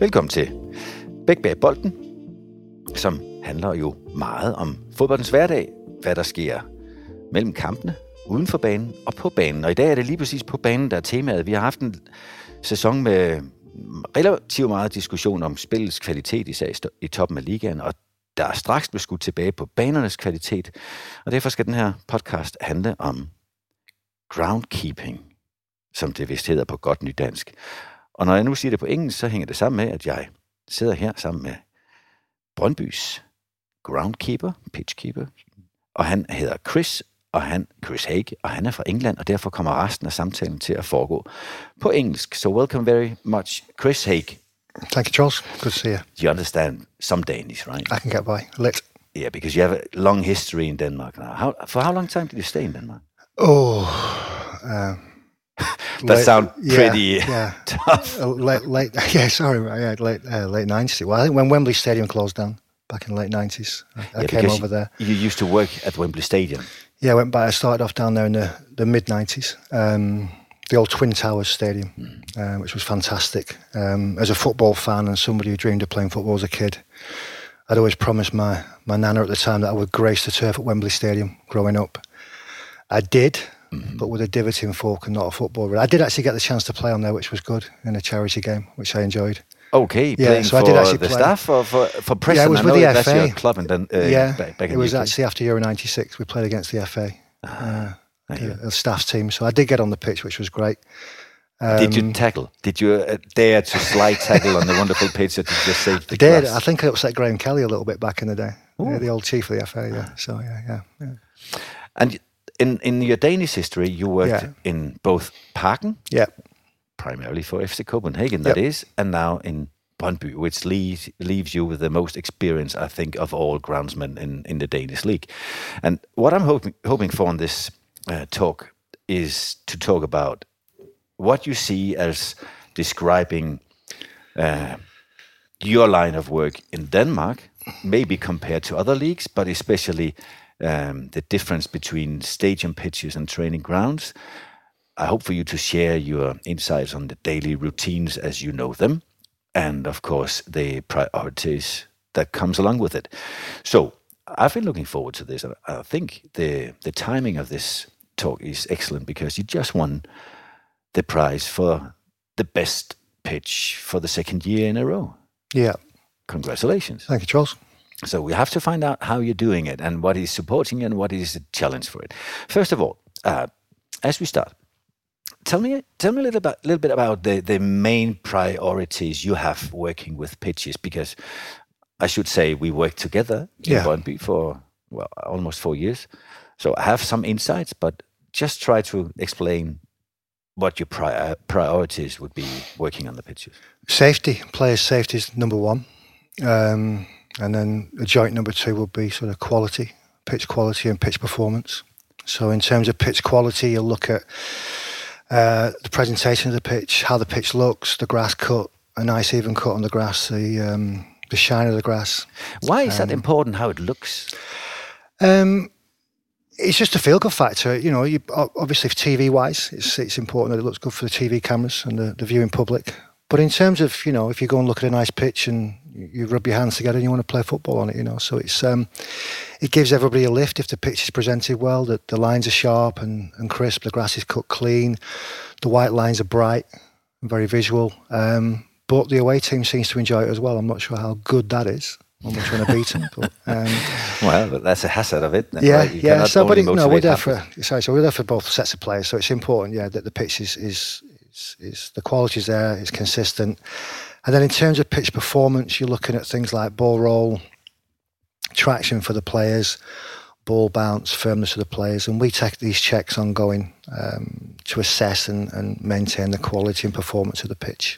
Velkommen til Bæk bag bolden, som handler jo meget om fodboldens hverdag, hvad der sker mellem kampene, uden for banen og på banen. Og i dag er det lige præcis på banen, der er temaet. Vi har haft en sæson med relativt meget diskussion om spillets kvalitet, især i toppen af ligaen, og der er straks blevet skudt tilbage på banernes kvalitet. Og derfor skal den her podcast handle om groundkeeping, som det vist hedder på godt nydansk. Og når jeg nu siger det på engelsk, så hænger det sammen med, at jeg sidder her sammen med Brøndbys groundkeeper, pitchkeeper, og han hedder Chris Hague, og han er fra England, og derfor kommer resten af samtalen til at foregå på engelsk. So welcome very much, Chris Hague. Thank you, Charles. Good to see you. You understand some Danish, right? I can get by a little. Yeah, because you have a long history in Denmark now. For how long time did you stay in Denmark? That sounds pretty tough. Late 90s. Well, I think when Wembley Stadium closed down back in the late 90s, I came over there. You used to work at Wembley Stadium? Yeah, I went back. I started off down there in the mid-90s. The old Twin Towers Stadium, which was fantastic. As a football fan and somebody who dreamed of playing football as a kid, I'd always promised my nana at the time that I would grace the turf at Wembley Stadium growing up. I did, but with a divoting fork and not a football. I did actually get the chance to play on there, which was good, in a charity game, which I enjoyed. Okay, yeah, so I did actually play. Staff or for Preston? Yeah, it was with the FA. Your club and then, back it was actually after Euro '96. We played against the FA. The staff team. So I did get on the pitch, which was great. Did you tackle? Did you dare to slide tackle on the wonderful pitch that you just saved? I did. I think I upset Graham Kelly a little bit back in the day. Yeah, the old chief of the FA. Yeah. So yeah. And in your Danish history, you worked in both Parken, primarily for FC Copenhagen, that is, and now in Brøndby, which leaves you with the most experience, I think, of all groundsmen in the Danish league. And what I'm hoping for on this talk is to talk about what you see as describing your line of work in Denmark, maybe compared to other leagues, but especially the difference between stadium pitches and training grounds. I hope for you to share your insights on the daily routines as you know them, and of course the priorities that comes along with it. So I've been looking forward to this. I think the timing of this talk is excellent because you just won the prize for the best pitch for the second year in a row. Yeah. Congratulations. Thank you, Charles. So we have to find out how you're doing it and what is supporting you and what is the challenge for it. First of all, as we start, tell me a little bit about the main priorities you have working with pitches, because I should say we worked together in Brøndby for almost 4 years. So I have some insights, but just try to explain what your priorities would be working on the pitches. Safety, players' safety is number one. And then a joint number two would be sort of quality, pitch quality and pitch performance. So in terms of pitch quality, you'll look at the presentation of the pitch, how the pitch looks, the grass cut, a nice even cut on the grass, the shine of the grass. Why is that important, how it looks? It's just a feel-good factor. You know, obviously TV-wise, it's important that it looks good for the TV cameras and the viewing public. But in terms of, you know, if you go and look at a nice pitch and you rub your hands together and you want to play football on it, you know, so it's it gives everybody a lift if the pitch is presented well, that the lines are sharp and crisp, the grass is cut clean, the white lines are bright and very visual. But the away team seems to enjoy it as well. I'm not sure how good that is when we're trying to beat them. But, but that's a hazard of it. Then, right? We're there for both sets of players, so it's important, that the pitch is the quality's there, it's consistent. And then in terms of pitch performance, you're looking at things like ball roll, traction for the players, ball bounce, firmness of the players. And we take these checks ongoing to assess and maintain the quality and performance of the pitch.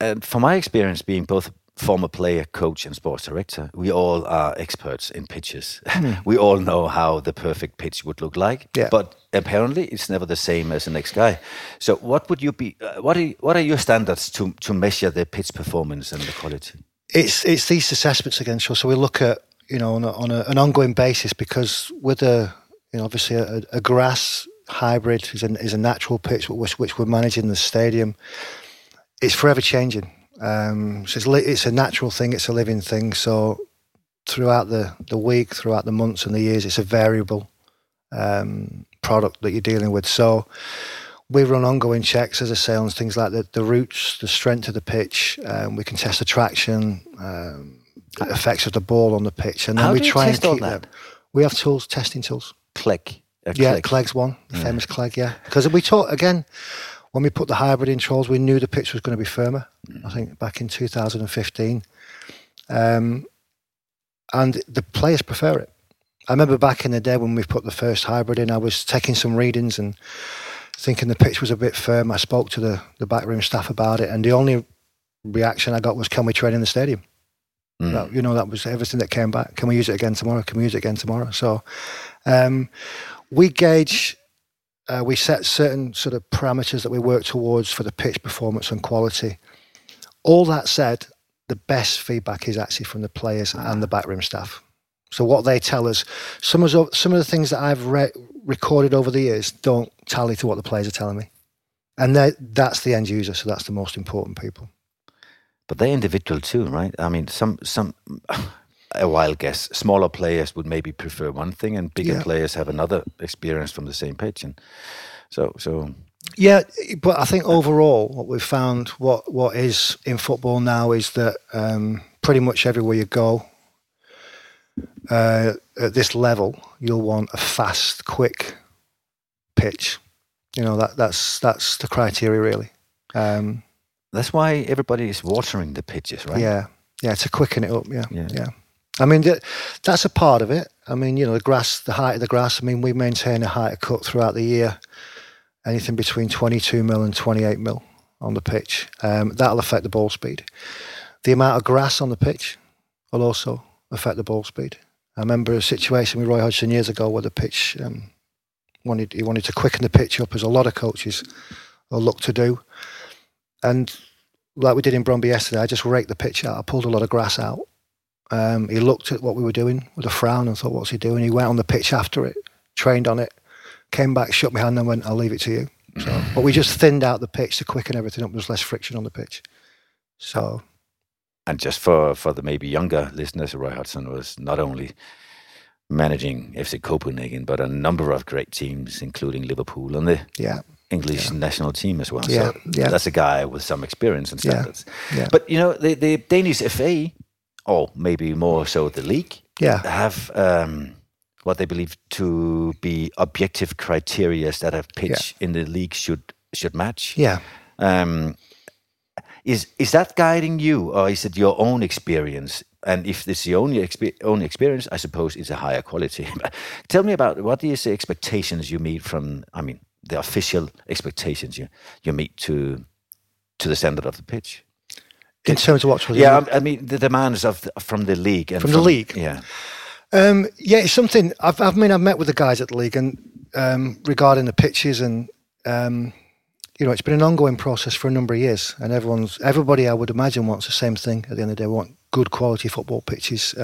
And from my experience being both former player, coach and sports director, we all are experts in pitches. We all know how the perfect pitch would look like, but apparently it's never the same as the next guy. So what would you be what are your standards to measure the pitch performance and the quality? It's these assessments again, so we look at, you know, on an ongoing basis, because with a grass hybrid is a natural pitch which we're managing the stadium, it's forever changing. So it's a natural thing, it's a living thing. So throughout the week, throughout the months and the years, it's a variable product that you're dealing with. So we run ongoing checks, as I say, on things like the roots, the strength of the pitch. We can test the traction, the effects of the ball on the pitch. And then how we do try you test and keep all that? Them. We have tools, testing tools. Clegg. Yeah, Clegg's one, the famous Clegg, yeah. Because we taught, again, when we put the hybrid in trials, we knew the pitch was going to be firmer, I think, back in 2015. And the players prefer it. I remember back in the day when we put the first hybrid in, I was taking some readings and thinking the pitch was a bit firm. I spoke to the backroom staff about it, and the only reaction I got was, can we train in the stadium? That, you know, that was everything that came back. Can we use it again tomorrow? Can we use it again tomorrow? So we gauge, we set certain sort of parameters that we work towards for the pitch performance and quality. All that said, the best feedback is actually from the players and the backroom staff. So what they tell us, some of the things that I've recorded over the years don't tally to what the players are telling me. And that's the end user, so that's the most important people. But they're individual too, right? I mean, some a wild guess, smaller players would maybe prefer one thing, and bigger players have another experience from the same pitch. And so yeah, but I think overall, what we've found, what is in football now, is that pretty much everywhere you go at this level, you'll want a fast, quick pitch. You know, that's the criteria, really. That's why everybody is watering the pitches, right? Yeah, to quicken it up, yeah. I mean, that's a part of it. I mean, you know, the height of the grass, I mean, we maintain a height of cut throughout the year, anything between 22 mil and 28 mil on the pitch. That'll affect the ball speed. The amount of grass on the pitch will also affect the ball speed. I remember a situation with Roy Hodgson years ago where the pitch, he wanted to quicken the pitch up, as a lot of coaches will look to do. And like we did in Brøndby yesterday, I just raked the pitch out. I pulled a lot of grass out. He looked at what we were doing with a frown and thought, what's he doing? He went on the pitch after it, trained on it, came back, shook my hand and went, I'll leave it to you. So, but we just thinned out the pitch to quicken everything up. There was less friction on the pitch. So, and just for the maybe younger listeners, Roy Hodgson was not only managing FC Copenhagen, but a number of great teams, including Liverpool and the... English national team as well. So that's a guy with some experience and standards. Yeah. But, you know, the Danish FA, or maybe more so the league, have what they believe to be objective criteria that a pitch in the league should match. Yeah. Is that guiding you, or is it your own experience? And if it's the only experience, I suppose it's a higher quality. Tell me about what is the expectations you meet from, the official expectations you meet to the standard of the pitch. In terms of what? The demands from the league. And from the league? Yeah. It's something, I've met with the guys at the league and regarding the pitches and, you know, it's been an ongoing process for a number of years, and everybody I would imagine wants the same thing at the end of the day. We want good quality football pitches,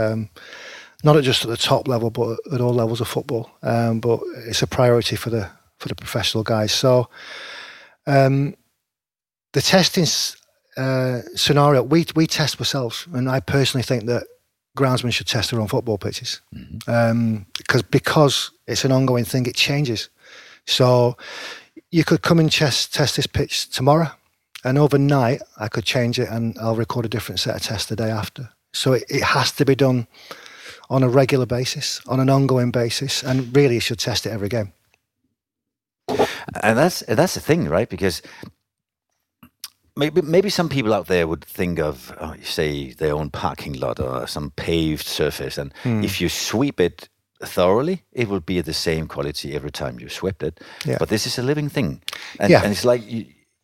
not just at the top level, but at all levels of football. But it's a priority for the professional guys. So the testing scenario, we test ourselves, and I personally think that groundsmen should test their own football pitches because it's an ongoing thing, it changes. So you could come and test this pitch tomorrow, and overnight I could change it and I'll record a different set of tests the day after. So it has to be done on a regular basis, on an ongoing basis, and really you should test it every game. And that's the thing, right? Because maybe some people out there would think of, say, their own parking lot or some paved surface, and if you sweep it thoroughly, it will be the same quality every time you swept it. Yeah. But this is a living thing, and it's like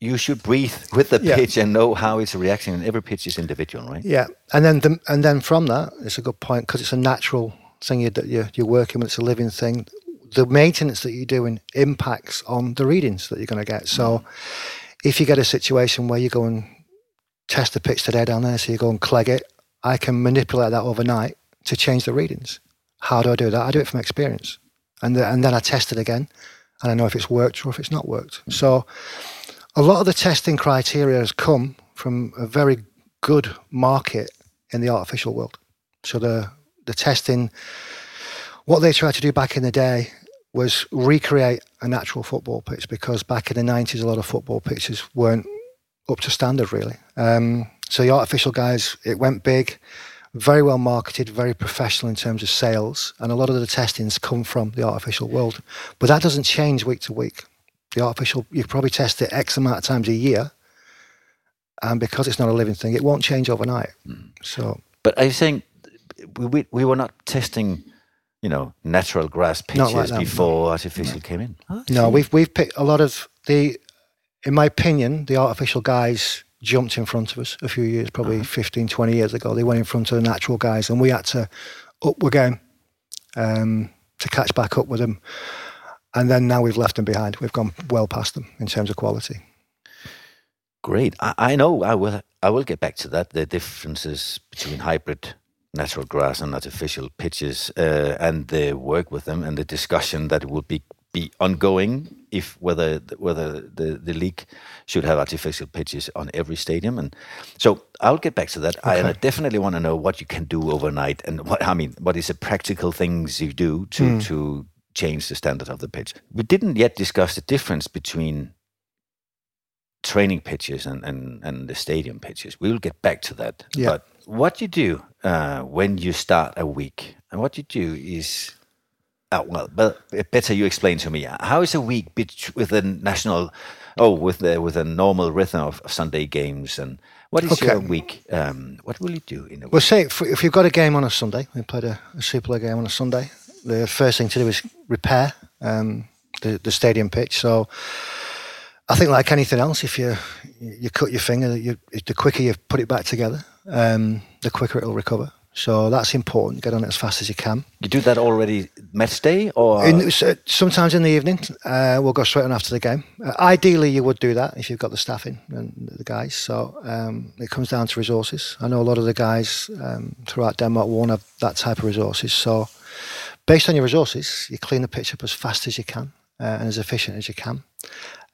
you should breathe with the pitch and know how it's reacting. And every pitch is individual, right? Yeah, and then from that, it's a good point, because it's a natural thing that you're working with. It's a living thing. The maintenance that you're doing impacts on the readings that you're going to get. So if you get a situation where you go and test the pitch today down there, so you go and Clegg it, I can manipulate that overnight to change the readings. How do I do that? I do it from experience. And then I test it again, and I know if it's worked or if it's not worked. So a lot of the testing criteria has come from a very good market in the artificial world. So the testing, what they tried to do back in the day was recreate a natural football pitch, because back in the 90s, a lot of football pitches weren't up to standard, really. So the artificial guys, it went big, very well marketed, very professional in terms of sales, and a lot of the testings come from the artificial world. But that doesn't change week to week. The artificial, you probably test it X amount of times a year, and because it's not a living thing, it won't change overnight. So, but I think we were not testing, you know, natural grass pitches like before artificial came in. No, we've picked a lot of the. In my opinion, the artificial guys jumped in front of us a few years, probably 15, 20 years ago. They went in front of the natural guys, and we had to up the game to catch back up with them. And then now we've left them behind. We've gone well past them in terms of quality. Great. I know I will get back to that, the differences between hybrid natural grass and artificial pitches and the work with them and the discussion that will be ongoing if whether the league should have artificial pitches on every stadium. And so I'll get back to that. Okay. I definitely want to know what you can do overnight and what is the practical things you do to change the standard of the pitch. We didn't yet discuss the difference between training pitches and the stadium pitches. We'll get back to that. Yeah. But what you do when you start a week, and what you do is... but better you explain to me. How is a week with a normal rhythm of Sunday games, and what is your week? What will you do in a week? Well, say if you've got a game on a Sunday, we played a Super League game on a Sunday. The first thing to do is repair the stadium pitch. So I think, like anything else, if you cut your finger, the quicker you put it back together, the quicker it'll recover. So that's important. Get on it as fast as you can. You do that already match day, or sometimes in the evening. We'll go straight on after the game. Ideally, you would do that if you've got the staffing and the guys. So it comes down to resources. I know a lot of the guys throughout Denmark won't have that type of resources. So based on your resources, you clean the pitch up as fast as you can and as efficient as you can.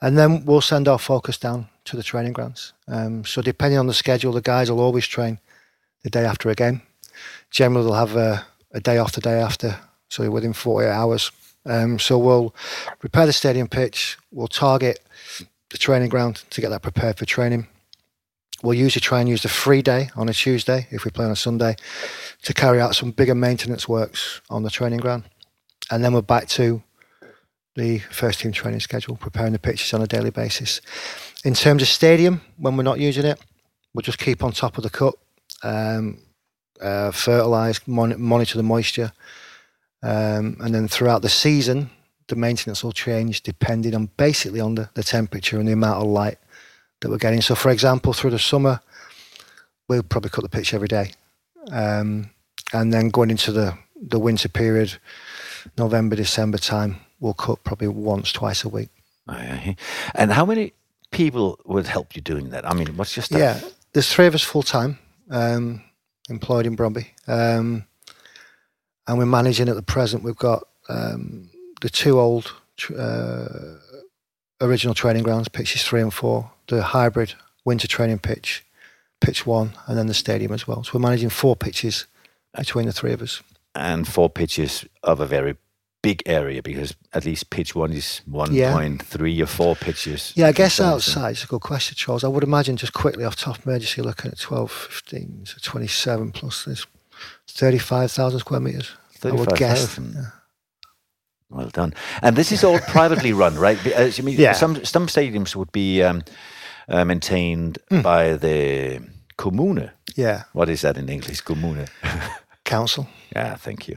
And then we'll send our focus down to the training grounds. So depending on the schedule, the guys will always train the day after a game. Generally, they'll have a day off the day after, so within 48 hours. So we'll repair the stadium pitch. We'll target the training ground to get that prepared for training. We'll usually try and use the free day on a Tuesday, if we play on a Sunday, to carry out some bigger maintenance works on the training ground. And then we're back to the first team training schedule, preparing the pitches on a daily basis. In terms of stadium, when we're not using it, we'll just keep on top of the cup. Fertilise, monitor the moisture, and then throughout the season the maintenance will change depending on the temperature and the amount of light that we're getting. So for example, through the summer we'll probably cut the pitch every day, and then going into the winter period, November, December time, we'll cut probably twice a week. And how many people would help you doing that? I mean, what's your staff? Yeah, there's three of us full time, employed in Brøndby, and we're managing at the present. We've got the two old original training grounds, pitches 3 and 4, the hybrid winter training pitch 1, and then the stadium as well. So we're managing 4 pitches between the three of us, and 4 pitches of a very big area, because at least pitch 1 is 1.3 or 4 pitches. Yeah, I guess outside, it's a good question, Charles. I would imagine, just quickly off top of emergency, looking at 12, 15, so 27 plus this, 35,000 square meters. 35,000. I would guess. Yeah. Well done. And this is all privately run, right? Because, I mean, some stadiums would be maintained by the kommune. Yeah. What is that in English? Kommune. Council. Yeah, thank you.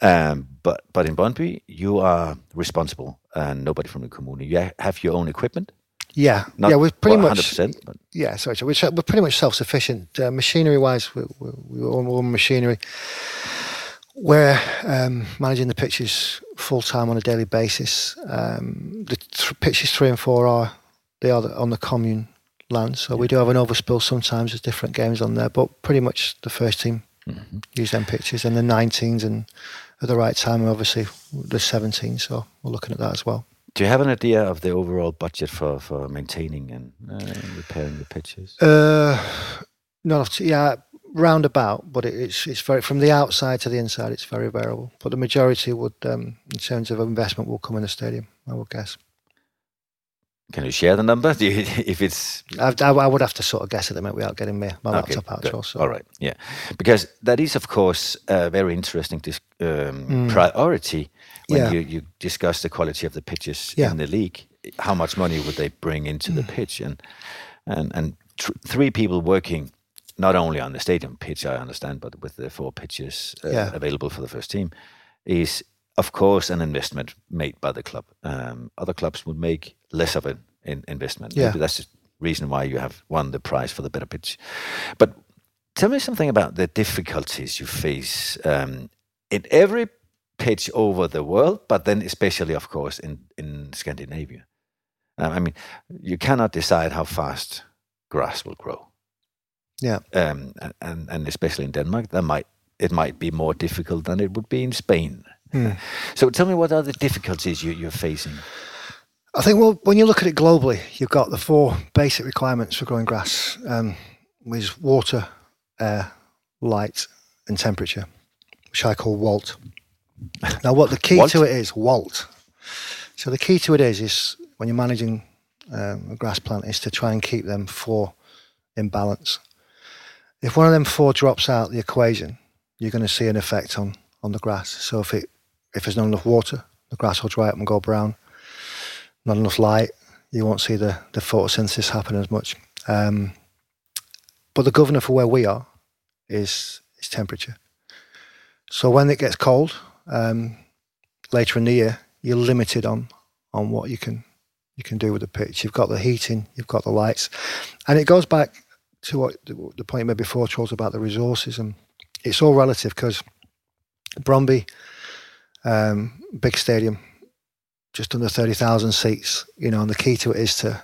But in Brøndby, you are responsible, and nobody from the kommune. You have your own equipment. Yeah, we're pretty much 100%. Yeah, sorry, we're pretty much self-sufficient machinery-wise. We own our own machinery. We're managing the pitches full time on a daily basis. The pitches 3 and 4 are on the commune land, so we do have an overspill sometimes. There's different games on there, but pretty much the first team. Mm-hmm. Use them pitches, and the 19s, and at the right time, obviously the 17s. So we're looking at that as well. Do you have an idea of the overall budget for maintaining and repairing the pitches? Not yeah, roundabout, but it's very from the outside to the inside. It's very variable, but the majority would, in terms of investment, will come in the stadium. I would guess. Can you share the number? If it's, I would have to sort of guess at the moment without getting my laptop out. Also, all right, yeah, because that is of course a very interesting priority when you discuss the quality of the pitches in the league. How much money would they bring into the pitch, and three people working not only on the stadium pitch, I understand, but with the four pitches available for the first team, is of course an investment made by the club. Other clubs would make less of an investment. Yeah. Maybe that's the reason why you have won the prize for the better pitch. But tell me something about the difficulties you face in every pitch over the world, but then especially, of course, in Scandinavia. I mean, you cannot decide how fast grass will grow. Yeah, and especially in Denmark, it might be more difficult than it would be in Spain. Mm. So tell me, what are the difficulties you're facing? I think, well, when you look at it globally, you've got the four basic requirements for growing grass, which is water, air, light, and temperature, which I call WALT. Now, what the key to it is, WALT. So the key to it is when you're managing a grass plant, is to try and keep them four in balance. If one of them four drops out the equation, you're going to see an effect on the grass. So if there's not enough water, the grass will dry up and go brown. Not enough light, you won't see the photosynthesis happen as much. But the governor for where we are is temperature. So when it gets cold, later in the year, you're limited on what you can do with the pitch. You've got the heating, you've got the lights, and it goes back to what the point you made before, Charles, about the resources. And it's all relative, because Brøndby, big stadium, just under 30,000 seats, and the key to it is to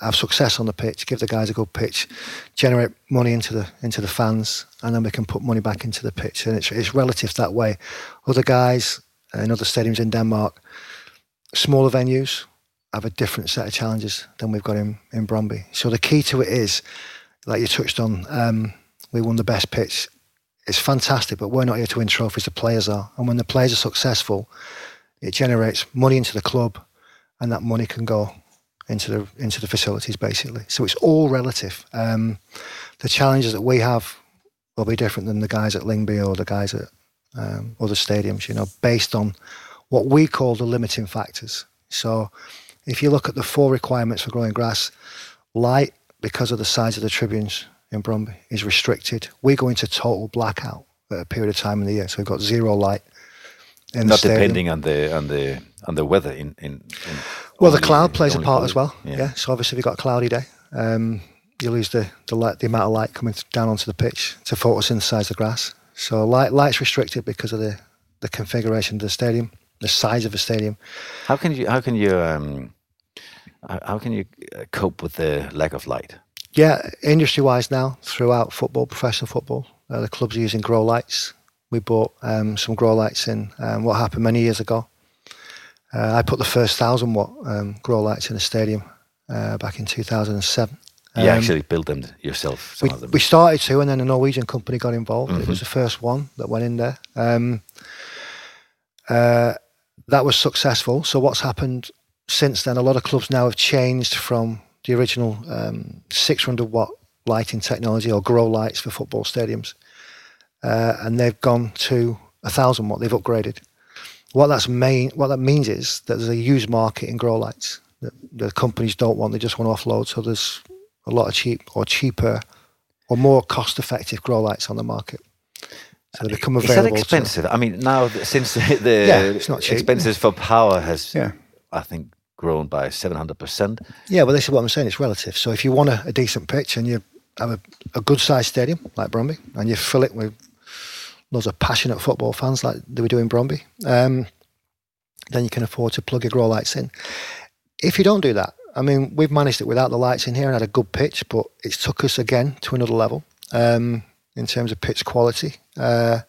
have success on the pitch, give the guys a good pitch, generate money into the fans, and then we can put money back into the pitch. And it's relative that way. Other guys in other stadiums in Denmark, smaller venues, have a different set of challenges than we've got in Brøndby. So the key to it is, like you touched on, we won the best pitch. It's fantastic, but we're not here to win trophies, the players are. And when the players are successful, it generates money into the club, and that money can go into the facilities, basically. So it's all relative. The challenges that we have will be different than the guys at Lingby or the guys at other stadiums, based on what we call the limiting factors. So if you look at the four requirements for growing grass, light, because of the size of the tribunes in Brøndby, is restricted. We go into total blackout at a period of time in the year, so we've got zero light. Not depending on the weather in well, the cloud plays a part as well. Yeah. So obviously, if you've got a cloudy day, you lose the amount of light coming down onto the pitch to photosynthesize the grass. So light's restricted because of the configuration of the stadium, the size of the stadium. How can you cope with the lack of light? Yeah, industry-wise now, throughout football, professional football, the clubs are using grow lights. We bought some grow lights in. What happened many years ago, I put the first 1,000-watt grow lights in the stadium back in 2007. You actually built them yourself, some of them? We started to, and then a Norwegian company got involved. Mm-hmm. It was the first one that went in there. That was successful. So what's happened since then, a lot of clubs now have changed from the original 600-watt lighting technology, or grow lights for football stadiums. And they've gone to 1,000 watt. They've upgraded. What that means is that there's a huge market in grow lights that the companies don't want. They just want to offload. So there's a lot of cheaper, or more cost-effective grow lights on the market. So they become available. Is that expensive? I mean, now since the expenses for power has, I think, grown by 700%. Yeah, well, this is what I'm saying. It's relative. So if you want a decent pitch and you have a good-sized stadium like Brøndby, and you fill it with loads of passionate football fans like they were doing Brøndby, then you can afford to plug your grow lights in. If you don't do that, I mean, we've managed it without the lights in here and had a good pitch, but it's took us again to another level in terms of pitch quality. In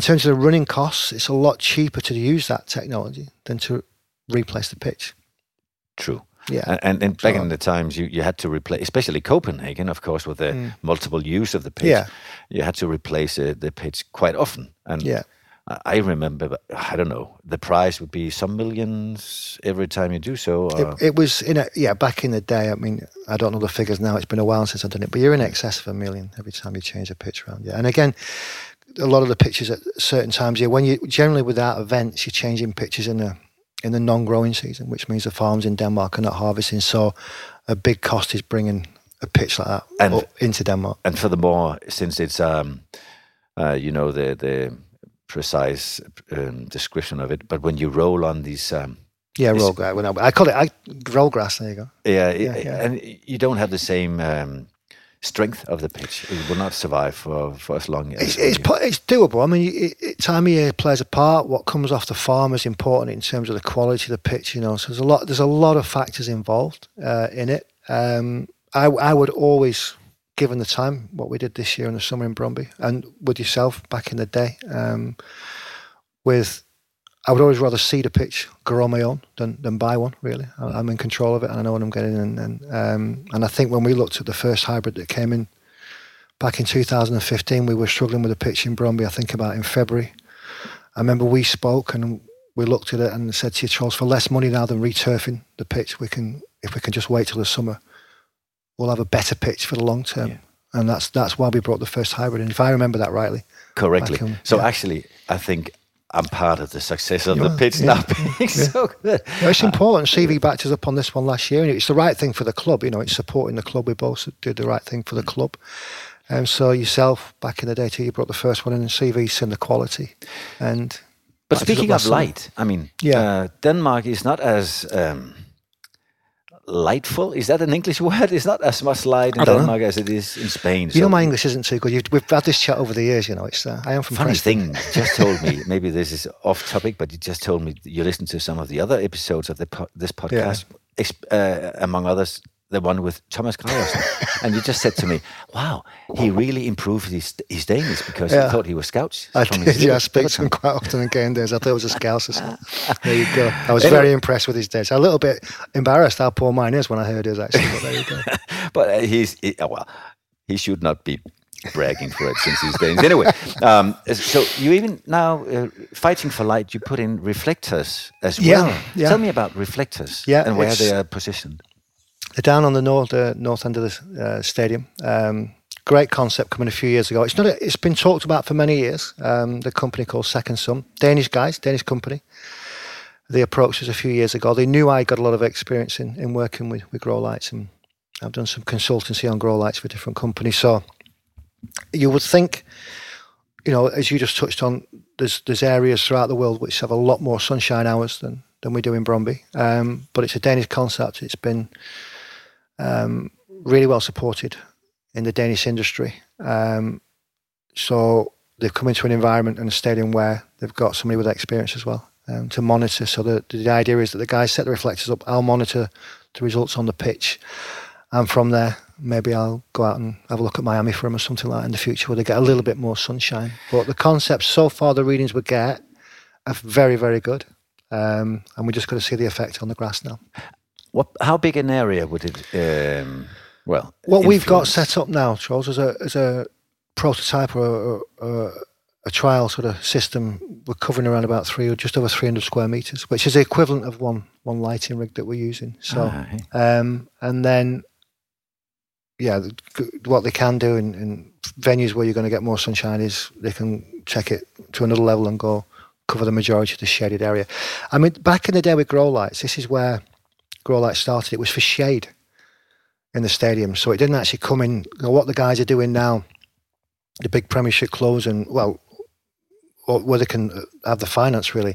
terms of the running costs, it's a lot cheaper to use that technology than to replace the pitch. True. Yeah. And back in the times, you had to replace, especially Copenhagen, of course, with the multiple use of the pitch. Yeah. You had to replace the pitch quite often. And I remember, I don't know, the price would be some millions every time you do so. Or... It was, back in the day, I mean, I don't know the figures now, it's been a while since I've done it, but you're in excess of $1 million every time you change a pitch round. Yeah. And again, a lot of the pitches at certain times here, when you generally without events, you're changing pitches in the non-growing season, which means the farms in Denmark are not harvesting. So a big cost is bringing a pitch like that up into Denmark. And furthermore, since it's the precise description of it, but when you roll on these roll grass. I call it roll grass. There you go. And you don't have the same. Strength of the pitch, it will not survive for as long as it's doable. I mean, time of year plays a part. What comes off the farm is important in terms of the quality of the pitch, so there's a lot of factors involved in it. I would always, given the time, what we did this year in the summer in Brøndby and with yourself back in the day, I would always rather see the pitch, grow on my own, than buy one, really. I'm in control of it and I know what I'm getting. And I think when we looked at the first hybrid that came in back in 2015, we were struggling with a pitch in Brøndby, I think about in February. I remember we spoke and we looked at it and said to your trolls, for less money now than returfing the pitch, if we can just wait till the summer, we'll have a better pitch for the long term. Yeah. And that's why we brought the first hybrid in, if I remember that rightly. Correctly. Actually, I think... I'm part of the success of the pitch now being so good. No, it's important. CV backed us up on this one last year, and it's the right thing for the club. It's supporting the club. We both did the right thing for the club. And so yourself, back in the day too, you brought the first one in, and CV's in the quality. But speaking of light, Denmark is not as... lightful? Is that an English word? It's not as much light in Denmark as it is in Spain. My English isn't too good. We've had this chat over the years, It's I am from Funny Preston. Thing, you just told me, maybe this is off topic, but you just told me you listened to some of the other episodes of this podcast, among others, the one with Thomas Carlson. And you just said to me, wow, he really improved his Danish because I thought he was Scouse. I speak to him quite often in game days. I thought it was a Scouser. There you go. I was very impressed with his Danish. A little bit embarrassed how poor mine is when I heard his accent. But there you go. But he should not be bragging for it since he's Danish. Anyway, so you even now, fighting for light, you put in reflectors as well. Yeah. Tell me about reflectors and where they are positioned. They're down on the north end of the stadium. Great concept coming a few years ago. It's been talked about for many years. The company called Second Sun, Danish guys, Danish company. They approached us a few years ago. They knew I got a lot of experience in working with grow lights, and I've done some consultancy on grow lights for different companies. So you would think, as you just touched on, there's areas throughout the world which have a lot more sunshine hours than we do in Brøndby. But it's a Danish concept. It's been... really well supported in the Danish industry. So they've come into an environment and a stadium where they've got somebody with experience as well to monitor. So the idea is that the guys set the reflectors up, I'll monitor the results on the pitch. And from there, maybe I'll go out and have a look at Miami for them or something like that in the future where they get a little bit more sunshine. But the concept so far, the readings we get are very, very good. And we're just going to see the effect on the grass now. How big an area would it? What we've got set up now, Charles, is a prototype or a trial sort of system. We're covering around about 300 square meters, which is the equivalent of one lighting rig that we're using. So, what they can do in venues where you're going to get more sunshine is they can take it to another level and go cover the majority of the shaded area. I mean, back in the day with grow lights, this is where grow light started. It was for shade in the stadium, so it didn't actually come in. What the guys are doing now, the big Premiership clubs, and where they can have the finance really,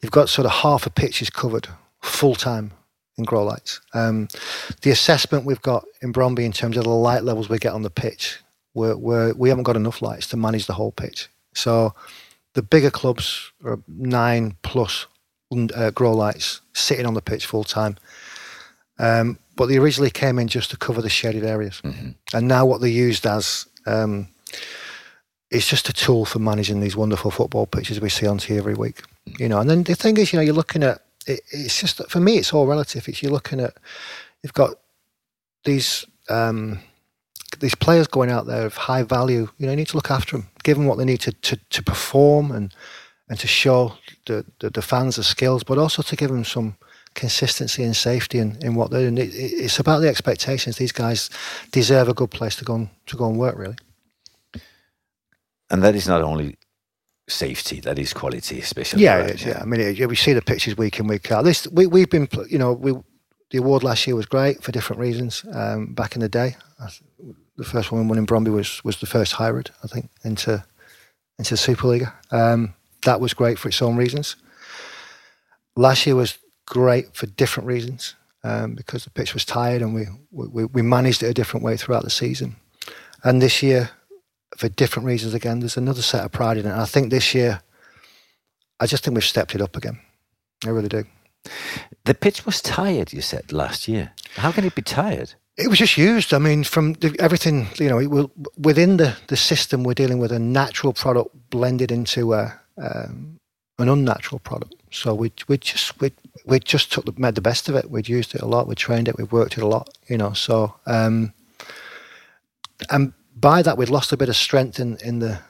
you've got sort of half a pitch is covered full time in grow lights. The assessment we've got in Brøndby in terms of the light levels we get on the pitch, we haven't got enough lights to manage the whole pitch. So the bigger clubs are 9+ grow lights sitting on the pitch full time. But they originally came in just to cover the shaded areas. Mm-hmm. And now what they're used as is just a tool for managing these wonderful football pitches we see on TV every week. And then the thing is, you're looking at it's just, for me, it's all relative. It's, you're looking at, you've got these players going out there of high value. You know, you need to look after them, give them what they need to perform and to show the fans the skills, but also to give them some consistency and safety in what they're doing. It's about the expectations. These guys deserve a good place to go and work, really. And that is not only safety, that is quality, especially. Yeah, it is, yeah. I mean, we see the pictures week in, week out. We've been, you know, the award last year was great for different reasons. Back in the day, the first woman winning Brøndby was the first hired, I think, into Superliga. That was great for its own reasons. Last year was great for different reasons, because the pitch was tired and we managed it a different way throughout the season. And this year, for different reasons again, there's another set of pride in it. And I think this year, I just think we've stepped it up again. I really do. The pitch was tired, you said, last year. How can it be tired? It was just used. I mean, from everything, you know, it will, within the system, we're dealing with a natural product blended into an unnatural product. So we just made the best of it. We'd used it a lot. We trained it. We'd worked it a lot. You know, so and by that, we'd lost a bit of strength in the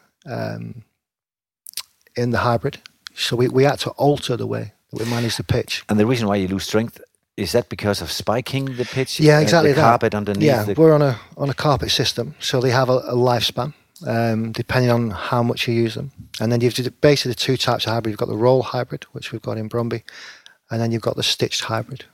hybrid. So we had to alter the way that we managed the pitch. And the reason why you lose strength. Is that because of spiking the pitch? Yeah, exactly. The carpet underneath. Yeah, we're on a carpet system, so they have a lifespan depending on how much you use them. And then you've basically the two types of hybrid. You've got the roll hybrid, which we've got in Brøndby, and then you've got the stitched hybrid.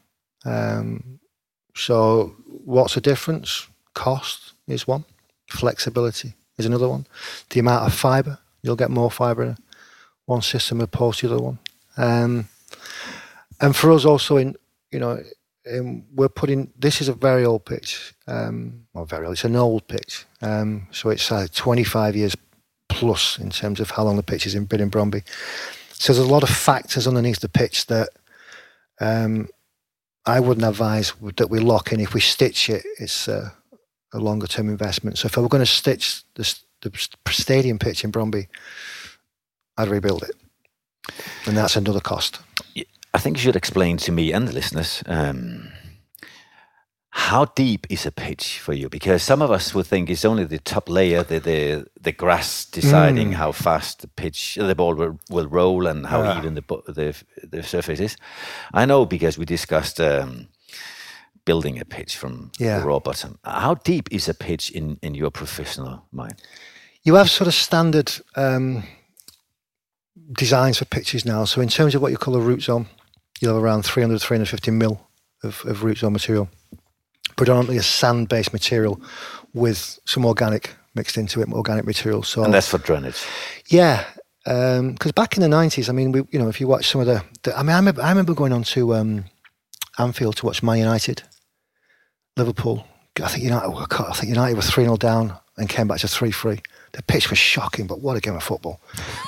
So what's the difference? Cost is one. Flexibility is another one. The amount of fibre. You'll get more fibre in one system opposed to the other one. And for us also in... You know, we're putting. This is a very old pitch. Not very old. It's an old pitch. So it's 25 years plus in terms of how long the pitch has been in Brøndby. So there's a lot of factors underneath the pitch that I wouldn't advise that we lock in. If we stitch it, it's a longer term investment. So if I were going to stitch the stadium pitch in Brøndby, I'd rebuild it, and that's another cost. Yeah. I think you should explain to me and the listeners how deep is a pitch for you? Because some of us would think it's only the top layer, the grass deciding how fast the pitch, the ball will roll and how even the surface is. I know because we discussed building a pitch from the raw bottom. How deep is a pitch in your professional mind? You have sort of standard designs for pitches now. So in terms of what you call a root zone, you'll have around 300-350 mil of root zone material, predominantly a sand-based material with some organic mixed into it, organic material. So, and that's for drainage? Yeah, because back in the 90s, I mean, you know, if you watch some of I remember going on to Anfield to watch Man United, Liverpool. I think United were 3-0 down and came back to 3-3. The pitch was shocking, but what a game of football.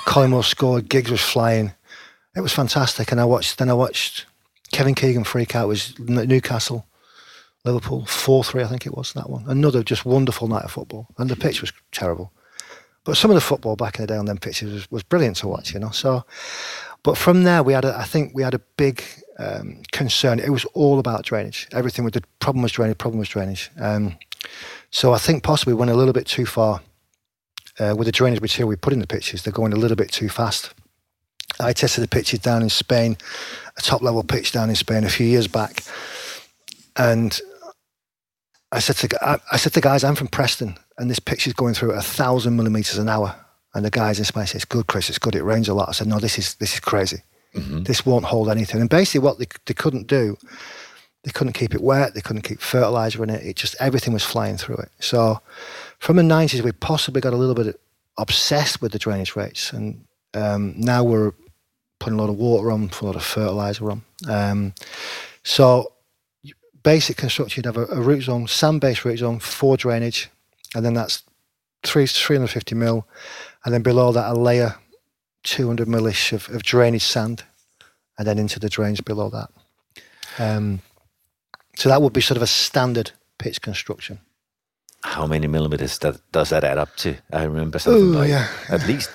Collymore scored, Giggs was flying. It was fantastic. And I watched Kevin Keegan freak out. It was Newcastle, Liverpool, 4-3, I think it was, that one. Another just wonderful night of football. And the pitch was terrible. But some of the football back in the day on them pitches was brilliant to watch, you know. So, but from there, I think we had a big concern. It was all about drainage. Everything with the problem was drainage. So I think possibly went a little bit too far. With the drainage material we put in the pitches, they're going a little bit too fast. I tested the pitches down in Spain, a top-level pitch down in Spain a few years back, and I said to the guys, I'm from Preston, and this pitch is going through 1,000 millimeters an hour. And the guys in Spain said, "It's good, Chris. It's good. It rains a lot." I said, "No, this is crazy. Mm-hmm. This won't hold anything." And basically, what they couldn't do, they couldn't keep it wet. They couldn't keep fertilizer in it. It just everything was flying through it. So. From the 90s, we possibly got a little bit obsessed with the drainage rates, and now we're putting a lot of water on, a lot of fertilizer on. So basic construction, you'd have a root zone, sand-based root zone for drainage, and then that's 350 mil, and then below that a layer 200 mil-ish of drainage sand, and then into the drains below that. So that would be sort of a standard pitch construction. How many millimeters does that add up to? I remember something at least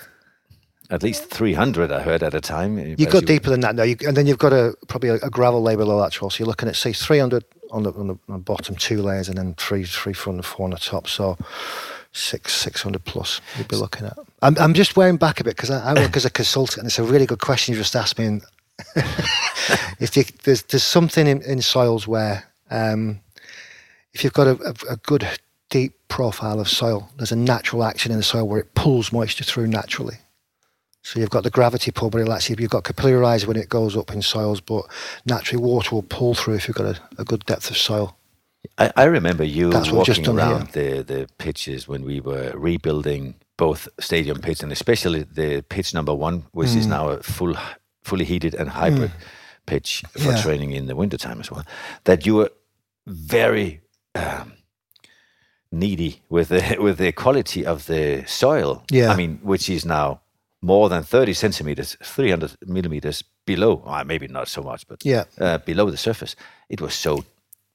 at least 300 I heard at a time. You go deeper than that now, and then you've got probably a gravel layer below that, so you're looking at, say, 300 on the bottom, two layers, and then three front and four on the top, so 600 plus you'd be looking at. I'm just wearing back a bit because I work as a consultant, and it's a really good question you just asked me. And if there's something in soils where if you've got a good deep profile of soil, there's a natural action in the soil where it pulls moisture through naturally. So you've got the gravity pull, but it'll actually, you've got capillary rise when it goes up in soils, but naturally water will pull through if you've got a good depth of soil. I remember you walking around the pitches when we were rebuilding both stadium pitch and especially the pitch number 1, which is now a fully heated and hybrid pitch for training in the wintertime as well, that you were very needy with the quality of the soil. Yeah. I mean, which is now more than 30 centimeters, 300 millimeters below, or maybe not so much, but below the surface. It was so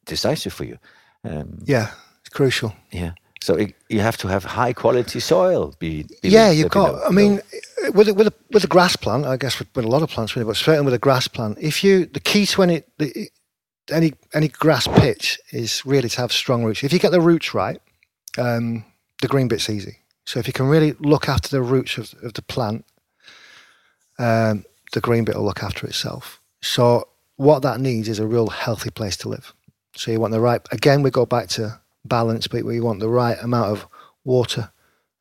decisive for you. It's crucial. Yeah. So you have to have high quality soil. You've got. Below. I mean, with a grass plant, I guess with a lot of plants, really, but certainly with a grass plant, the key to any grass pitch is really to have strong roots. If you get the roots right, the green bit's easy. So if you can really look after the roots of the plant, the green bit will look after itself. So what that needs is a real healthy place to live. So you want the right, again, we go back to balance, but you want the right amount of water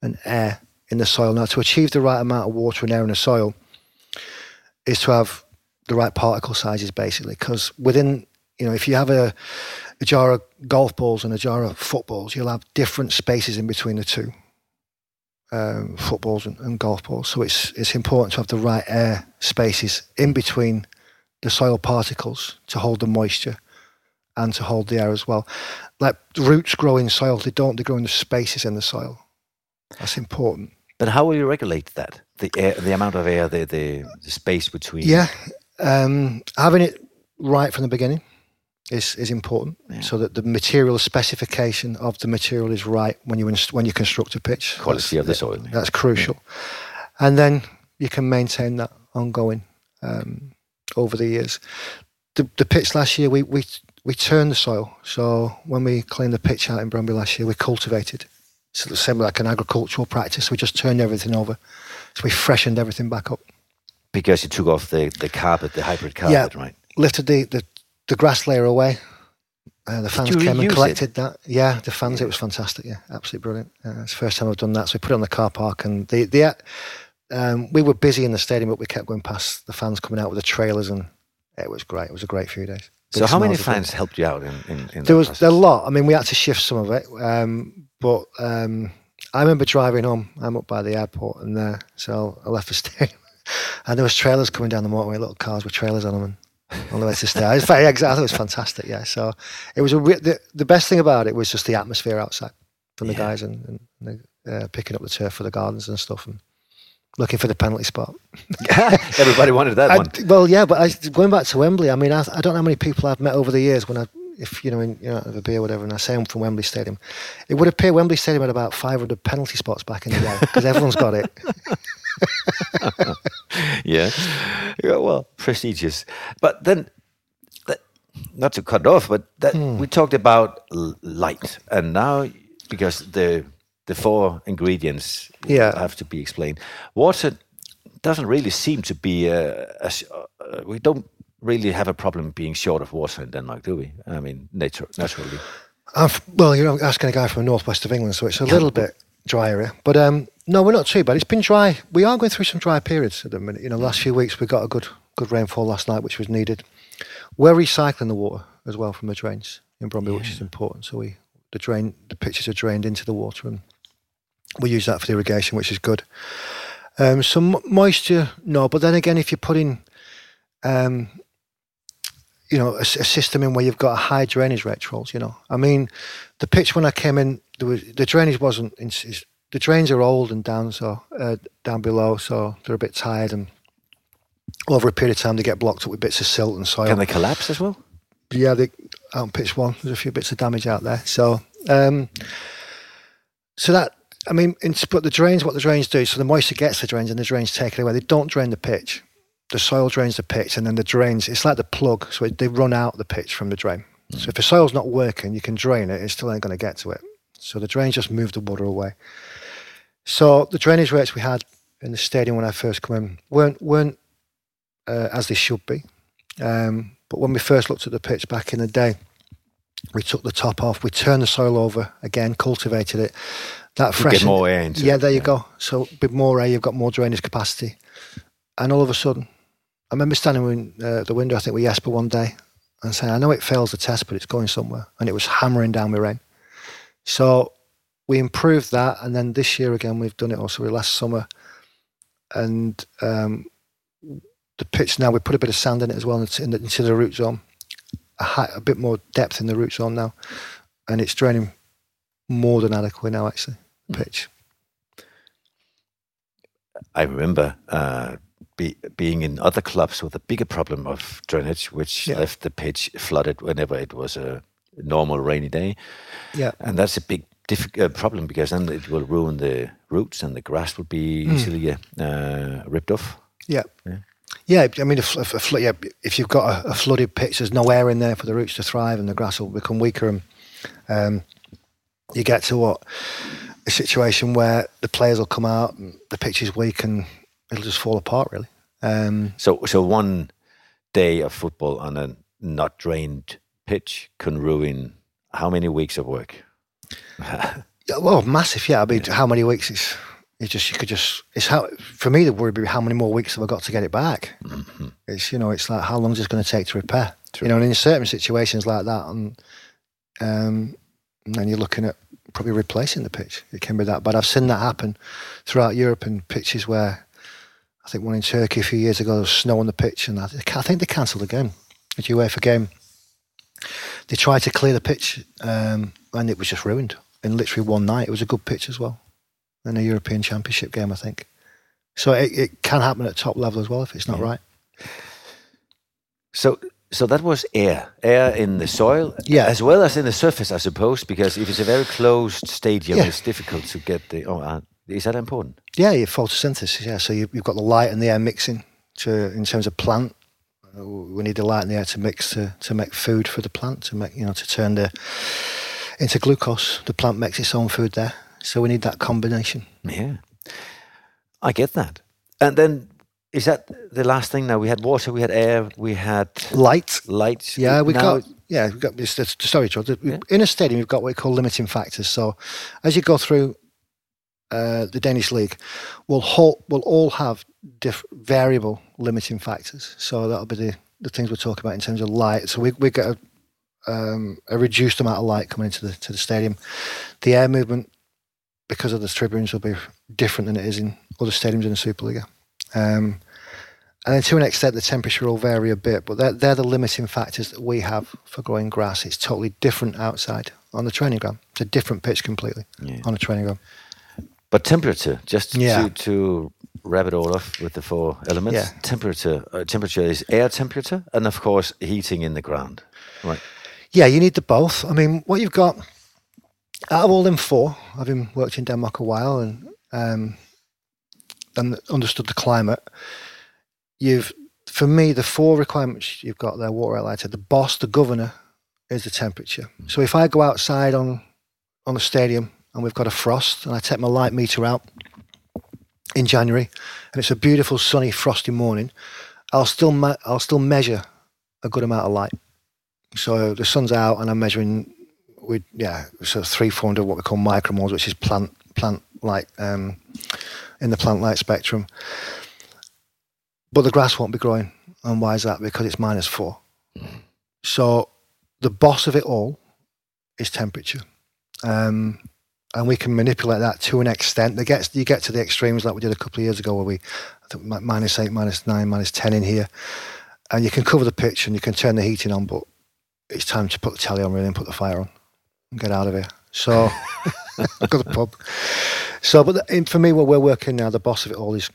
and air in the soil. Now, to achieve the right amount of water and air in the soil is to have the right particle sizes, basically, because within, if you have a jar of golf balls and a jar of footballs, you'll have different spaces in between the two. Footballs and golf balls. So it's important to have the right air spaces in between the soil particles to hold the moisture and to hold the air as well. Like roots grow in soil, they grow in the spaces in the soil. That's important. But how will you regulate that? The air, the amount of air, the space between? Yeah, having it right from the beginning is important, so that the material specification of the material is right when you construct a pitch. Quality of the soil. That's crucial. Yeah. And then you can maintain that ongoing over the years. The pitch last year, we turned the soil. So when we cleaned the pitch out in Brøndby last year, we cultivated. So it's similar like an agricultural practice. We just turned everything over. So we freshened everything back up. Because you took off the carpet, the hybrid carpet, right? Lifted the grass layer away. The fans came and collected that. Yeah, the fans, it was fantastic. Yeah, absolutely brilliant. It's the first time I've done that. So we put it on the car park, and we were busy in the stadium, but we kept going past the fans coming out with the trailers, and it was great. It was a great few days. So how many fans helped you out in there was a lot. I mean, we had to shift some of it, but I remember driving home. I'm up by the airport and there, so I left the stadium, and there was trailers coming down the motorway, little cars with trailers on them, and on the way to stay. In fact, exactly, it was fantastic. Yeah, so it was the best thing about it was just the atmosphere outside from the guys and picking up the turf for the gardens and stuff and looking for the penalty spot. Everybody wanted that one. Well, yeah, but going back to Wembley, I mean, I don't know how many people I've met over the years when have a beer or whatever, and I say I'm from Wembley Stadium. It would appear Wembley Stadium had about 500 penalty spots back in the day because everyone's got it. Yeah, well, prestigious. But then, not to cut off, but we talked about light, and now because the four ingredients have to be explained. Water doesn't really seem to be we don't really have a problem being short of water in Denmark, do we? I mean, naturally. Well, you're asking a guy from the northwest of England, so it's a little bit dry area, but no, we're not too bad. It's been dry. We are going through some dry periods at the minute. Last few weeks we got a good rainfall last night, which was needed. We're recycling the water as well from the drains in Brøndby, which is important. So the pitches are drained into the water, and we use that for the irrigation, which is good. Some moisture, no, but then again, if you put in, a system in where you've got a high drainage rate, I mean, the pitch when I came in, the drainage wasn't. The drains are old and down, so down below, so they're a bit tired, and over a period of time they get blocked up with bits of silt and soil. Can they collapse as well? Yeah, out on pitch 1, there's a few bits of damage out there. So that I mean, but the drains, what the drains do, so the moisture gets the drains and the drains take it away. They don't drain the pitch. The soil drains the pitch and then the drains, it's like the plug, so they run out the pitch from the drain. Mm. So if the soil's not working, you can drain it, it still ain't going to get to it. So the drains just move the water away. So the drainage rates we had in the stadium when I first come in weren't as they should be. But when we first looked at the pitch back in the day, we took the top off, we turned the soil over again, cultivated it. That fresh. Get more air into it. Yeah, there you go. So a bit more air, you've got more drainage capacity. And all of a sudden, I remember standing at the window, I think with Jesper one day, and saying, I know it fails the test, but it's going somewhere. And it was hammering down with rain. So we improved that. And then this year again, we've done it also last summer. And the pitch now, we put a bit of sand in it as well into the root zone. A bit more depth in the root zone now. And it's draining more than adequately now, actually, pitch. I remember being in other clubs with a bigger problem of drainage, which left the pitch flooded whenever it was a normal rainy day. Yeah, and that's a big problem because then it will ruin the roots and the grass will be easily ripped off. Yeah. Yeah, I mean, if you've got a flooded pitch, there's no air in there for the roots to thrive and the grass will become weaker and you get to a situation where the players will come out and the pitch is weak and it'll just fall apart, really. So one day of football on a not drained pitch can ruin how many weeks of work? Well, massive, yeah. I mean, how many weeks is... For me, the worry would be how many more weeks have I got to get it back? Mm-hmm. It's like, how long is it going to take to repair? True. And in certain situations like that, and then you're looking at probably replacing the pitch. It can be that bad. I've seen that happen throughout Europe in pitches where, I think one in Turkey a few years ago, there was snow on the pitch, and I think they cancelled the game. At UEFA game, they tried to clear the pitch, and it was just ruined in literally one night. It was a good pitch as well. In a European Championship game, I think. So it can happen at top level as well if it's not right. So that was air in the soil, as well as in the surface, I suppose, because if it's a very closed stadium, it's difficult to get the... is that important? Yeah, your photosynthesis, so you've got the light and the air mixing in terms of plant. We need the light and the air to mix to make food for the plant, to make to turn into glucose. The plant makes its own food there. So we need that combination. Yeah, I get that. And then, is that the last thing now? We had water, we had air, we had... Light. Yeah, we've got this... Sorry, John. In a stadium, you've got what we call limiting factors. So as you go through the Danish league, we'll all have variable limiting factors. So that'll be the things we're talking about in terms of light. So we get a reduced amount of light coming into the stadium. The air movement, because of the tribunes, will be different than it is in other stadiums in the Superliga. And then to an extent, the temperature will vary a bit, but they're the limiting factors that we have for growing grass. It's totally different outside on the training ground. It's a different pitch completely on a training ground. But temperature, just to wrap it all off with the four elements, temperature is air temperature and, of course, heating in the ground. Right. Yeah, you need the both. I mean, what you've got... Out of all them four, having worked in Denmark a while and understood the climate, for me, the four requirements you've got there, water highlighted, the boss, the governor, is the temperature. So if I go outside on the stadium and we've got a frost and I take my light meter out in January and it's a beautiful, sunny, frosty morning, I'll still measure a good amount of light. So the sun's out and I'm measuring... 400 what we call micromoles, which is plant light in the plant light spectrum. But the grass won't be growing, and why is that? Because it's -4. Mm. So the boss of it all is temperature, and we can manipulate that to an extent. You get to the extremes like we did a couple of years ago, where I think -8, -9, -10 in here, and you can cover the pitch and you can turn the heating on, but it's time to put the telly on really and put the fire on. Get out of here. So, go to the pub. So, but for me, what we're working now, the boss of it all is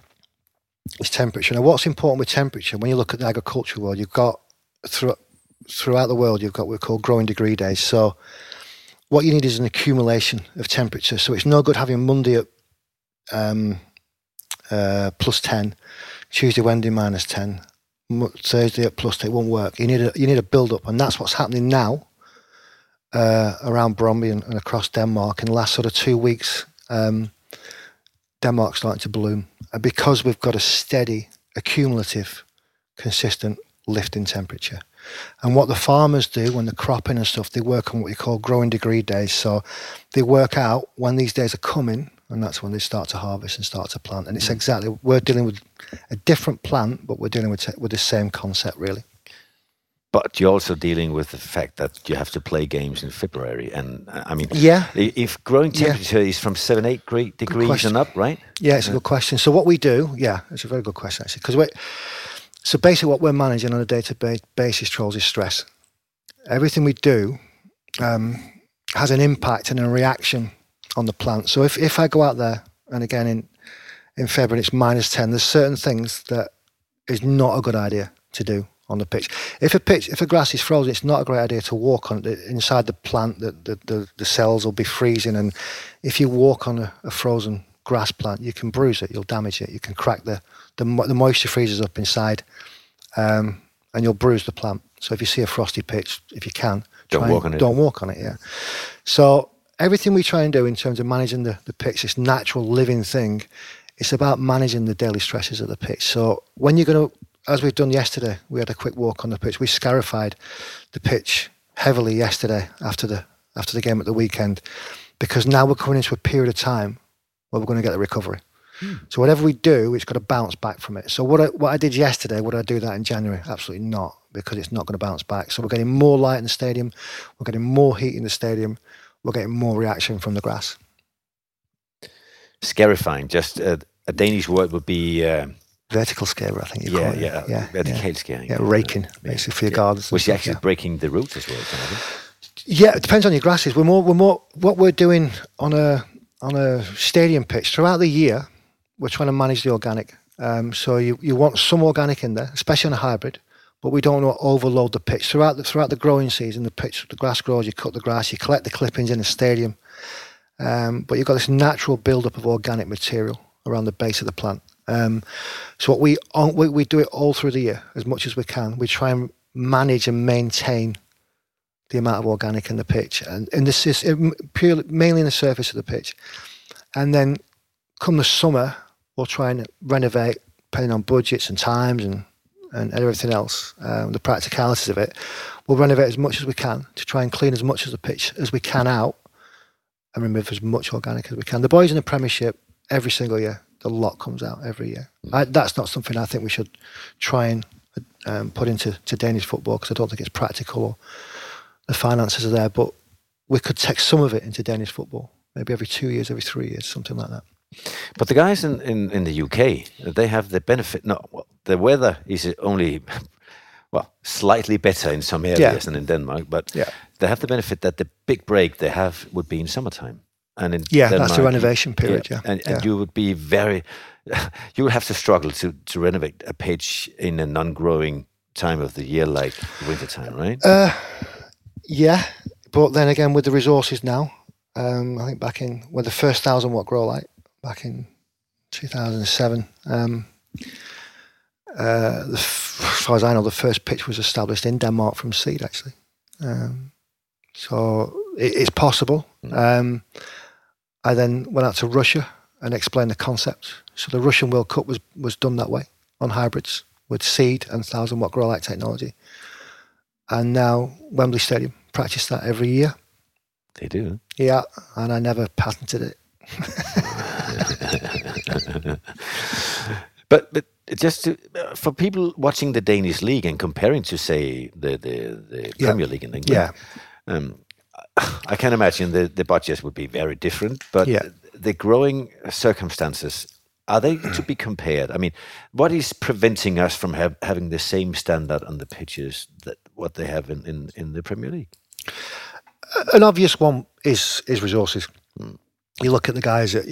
temperature. Now, what's important with temperature, when you look at the agricultural world, you've got, throughout the world, you've got what we call growing degree days. So, what you need is an accumulation of temperature. So it's no good having Monday at plus 10, Tuesday, Wednesday, minus 10, Thursday at plus 10. It won't work. You need a build-up, and that's what's happening now around Brøndby and across Denmark. In the last sort of 2 weeks, Denmark's starting to bloom because we've got a steady, accumulative, consistent lift in temperature. And what the farmers do when they're cropping and stuff, they work on what you call growing degree days. So they work out when these days are coming, and that's when they start to harvest and start to plant. And it's exactly, we're dealing with a different plant, but we're dealing with the same concept, really. But you're also dealing with the fact that you have to play games in February. And I mean, if growing temperature is from 7-8 degrees and up, right? Yeah, it's a good question. So what we do, it's a very good question, actually, because so basically what we're managing on a day-to-day basis, Trolls, is stress. Everything we do has an impact and a reaction on the plant. So if I go out there, and again in February it's minus 10, there's certain things that is not a good idea to do on the pitch. If a grass is frozen, it's not a great idea to walk on it. Inside the plant, the cells will be freezing, and if you walk on a frozen grass plant, you can bruise it, you'll damage it, you can crack the moisture freezes up inside, and you'll bruise the plant. So if you see a frosty pitch, if you can, don't walk on it. Yeah. So everything we try and do in terms of managing the pitch, this natural living thing, it's about managing the daily stresses of the pitch. So when you're going to, as we've done yesterday, we had a quick walk on the pitch. We scarified the pitch heavily yesterday after the game at the weekend, because now we're coming into a period of time where we're going to get the recovery. So whatever we do, it's got to bounce back from it. So what I did yesterday, would I do that in January? Absolutely not, because it's not going to bounce back. So we're getting more light in the stadium, we're getting more heat in the stadium, we're getting more reaction from the grass. Scarifying, just a Danish word would be... vertical scarer, I think you call it. Yeah, vertical scaring. Yeah, raking, basically, for your gardens. Which is actually breaking the roots as well, kind of. Yeah, it depends on your grasses. What we're doing on a stadium pitch throughout the year, we're trying to manage the organic. So you want some organic in there, especially on a hybrid, but we don't want to overload the pitch. Throughout the growing season, the pitch, the grass grows, you cut the grass, you collect the clippings in the stadium, but you've got this natural build-up of organic material around the base of the plant. So what we do it all through the year, as much as we can. We try and manage and maintain the amount of organic in the pitch, and this is mainly in the surface of the pitch. And then come the summer, we'll try and renovate, depending on budgets and times and everything else, the practicalities of it. We'll renovate as much as we can to try and clean as much of the pitch as we can out and remove as much organic as we can. The boys in the Premiership, every single year, the lot comes out every year. That's not something I think we should try and put into Danish football, because I don't think it's practical, or the finances are there, but we could take some of it into Danish football, maybe every 2 years, every 3 years, something like that. But the guys in the UK, they have the benefit. No, the weather is only slightly better in some areas than in Denmark, but they have the benefit that the big break they have would be in summertime, and in Denmark, that's the renovation period. And you would be you would have to struggle to renovate a pitch in a non-growing time of the year, like wintertime, right? Yeah, but then again, with the resources now, I think back in when the first 1,000-watt grow light, back in 2007, as far as I know, the first pitch was established in Denmark from seed, actually. So it's possible. I then went out to Russia and explained the concept. So the Russian World Cup was done that way, on hybrids, with seed and 1,000-watt grow light technology. And now Wembley Stadium practice that every year. They do. Yeah, and I never patented it. but just for people watching the Danish league and comparing to, say, the Premier League in England, I can imagine the budgets would be very different. But the growing circumstances, are they to be compared? I mean, what is preventing us from having the same standard on the pitches that what they have in the Premier League? An obvious one is resources. You look at the guys that,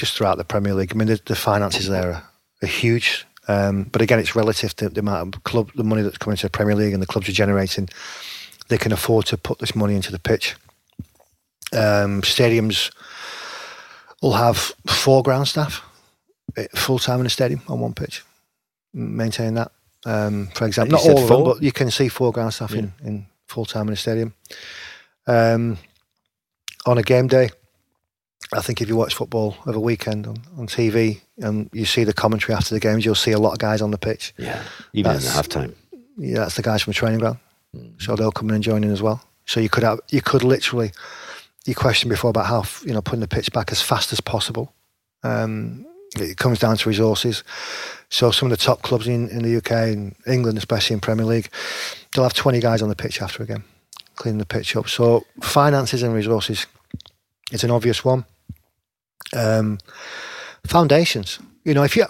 just throughout the Premier League. I mean, the finances there are huge, but again, it's relative to the amount of the money that's coming to the Premier League and the clubs are generating. they can afford to put this money into the pitch. Stadiums will have 4 ground staff full time in a stadium on one pitch, maintaining that. For example, not all of them, but you can see 4 ground staff in full time in a stadium. On a game day, I think if you watch football over weekend on TV and you see the commentary after the games, you'll see a lot of guys on the pitch. Yeah, even in the halftime. Yeah, that's the guys from the training ground. Mm. So they'll come in and join in as well. So you could have, literally, you questioned before about how, putting the pitch back as fast as possible. It comes down to resources. So some of the top clubs in the UK and England, especially in Premier League, they'll have 20 guys on the pitch after a game, cleaning the pitch up. So finances and resources is an obvious one. Foundations. If you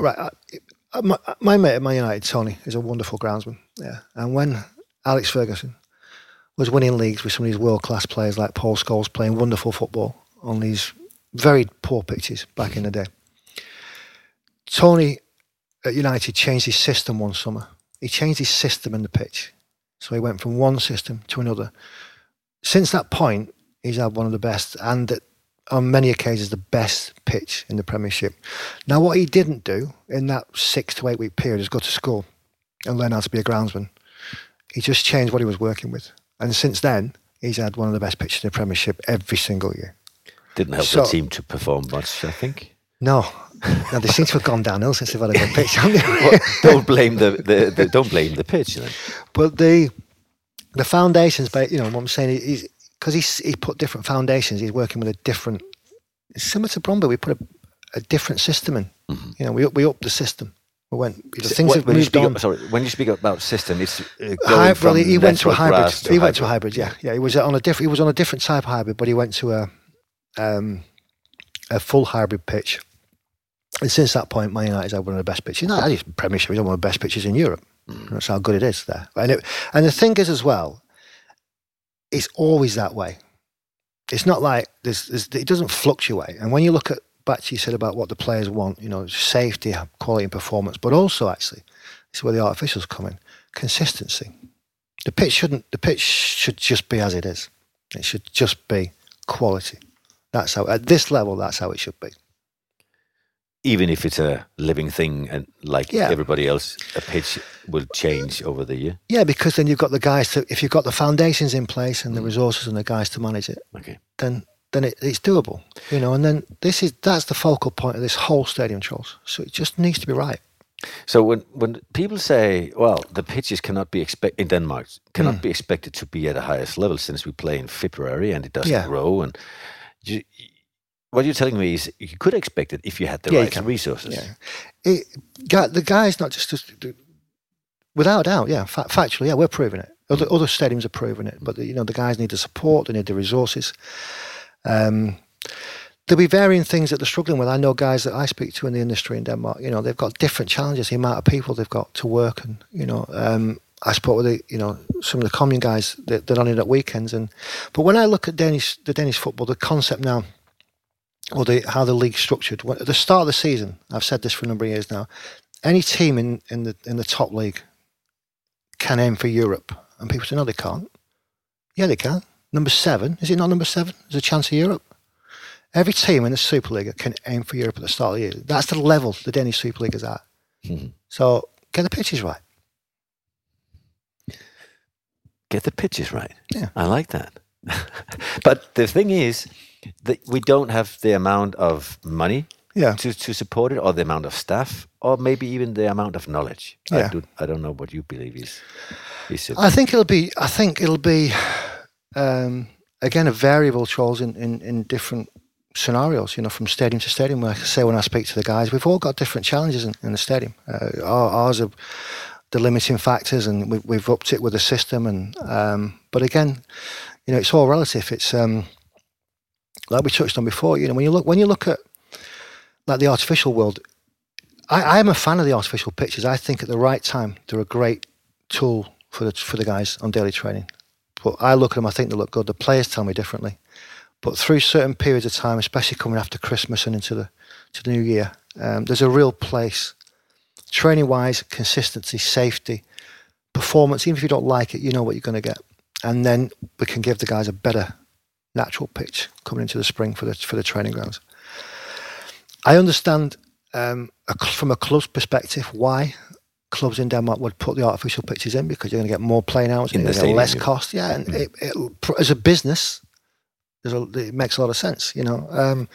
my mate at Man United, Tony, is a wonderful groundsman. Yeah, and when Alex Ferguson was winning leagues with some of these world-class players like Paul Scholes playing wonderful football on these very poor pitches back in the day, Tony at United changed his system one summer. He changed his system in the pitch. So he went from one system to another. Since that point, he's had one of the best, and on many occasions, the best pitch in the Premiership. Now, what he didn't do in that 6 to 8 week period is go to school and learn how to be a groundsman. He just changed what he was working with. And since then, he's had one of the best pitches in the Premiership every single year. Didn't help the team to perform much, I think. No. Now, they seem to have gone downhill since they've had a good pitch, haven't they? Well, don't blame the pitch, then. But the foundations, what I'm saying is, because he put different foundations, he's working with a different, similar to Brøndby, we put a different system in. Mm-hmm. We upped the system. We went, things have moved on. When you speak about system, it's going from he went to a hybrid. He went to a hybrid. Yeah. He was on a different type of hybrid, but he went to a full hybrid pitch. And since that point, Man United had one of the best pitches. Not only Premiership, he's one of the best pitches in Europe. Mm. That's how good it is there. And the thing is as well, it's always that way. It's not like it doesn't fluctuate. And when you look at back, you said about what the players want, safety, quality, and performance, but also actually, this is where the artificials come in: consistency. The pitch should just be as it is. It should just be quality. That's how, at this level, that's how it should be. Even if it's a living thing, and everybody else, a pitch will change over the year. Yeah, because then you've got the guys to, if you've got the foundations in place and the resources and the guys to manage it, then it's doable, and then that's the focal point of this whole stadium, Charles. So it just needs to be right. So when people say, well, the pitches cannot be expected in Denmark, be expected to be at the highest level since we play in February and it doesn't grow, and what you're telling me is you could expect it if you had the right resources. Yeah. The guys, not just without a doubt, factually, we're proving it. Other stadiums are proving it, but the guys need the support, they need the resources. There'll be varying things that they're struggling with. I know guys that I speak to in the industry in Denmark. They've got different challenges. The amount of people they've got to work, and I spoke with some of the commune guys that on it at weekends. But when I look at the Danish football, the concept now, or how the league's structured. At the start of the season, I've said this for a number of years now, any team in the top league can aim for Europe. And people say, no, they can't. Yeah, they can. Number 7, is it not number 7? There's a chance of Europe. Every team in the Superliga can aim for Europe at the start of the year. That's the level the Danish Superliga's at. Mm-hmm. So get the pitches right. Get the pitches right. Yeah. I like that. But the thing is, we don't have the amount of money to support it, or the amount of staff, or maybe even the amount of knowledge. Yeah. I don't know what you believe is I think it'll be. I think it'll be again a variable, Charles, in different scenarios. From stadium to stadium. Like I say, when I speak to the guys, we've all got different challenges in the stadium. Ours are the limiting factors, and we've upped it with the system. And but again, it's all relative. It's like we touched on before, when you look at like the artificial world, I am a fan of the artificial pitches. I think at the right time, they're a great tool for the guys on daily training. But I look at them, I think they look good. The players tell me differently. But through certain periods of time, especially coming after Christmas and into the new year, there's a real place, training-wise, consistency, safety, performance. Even if you don't like it, you know what you're going to get. and then we can give the guys a better natural pitch coming into the spring for the training grounds. I understand from a club's perspective why clubs in Denmark would put the artificial pitches in, because you're going to get more playing hours and you're less cost. Yeah, and it as a business, it makes a lot of sense. You know,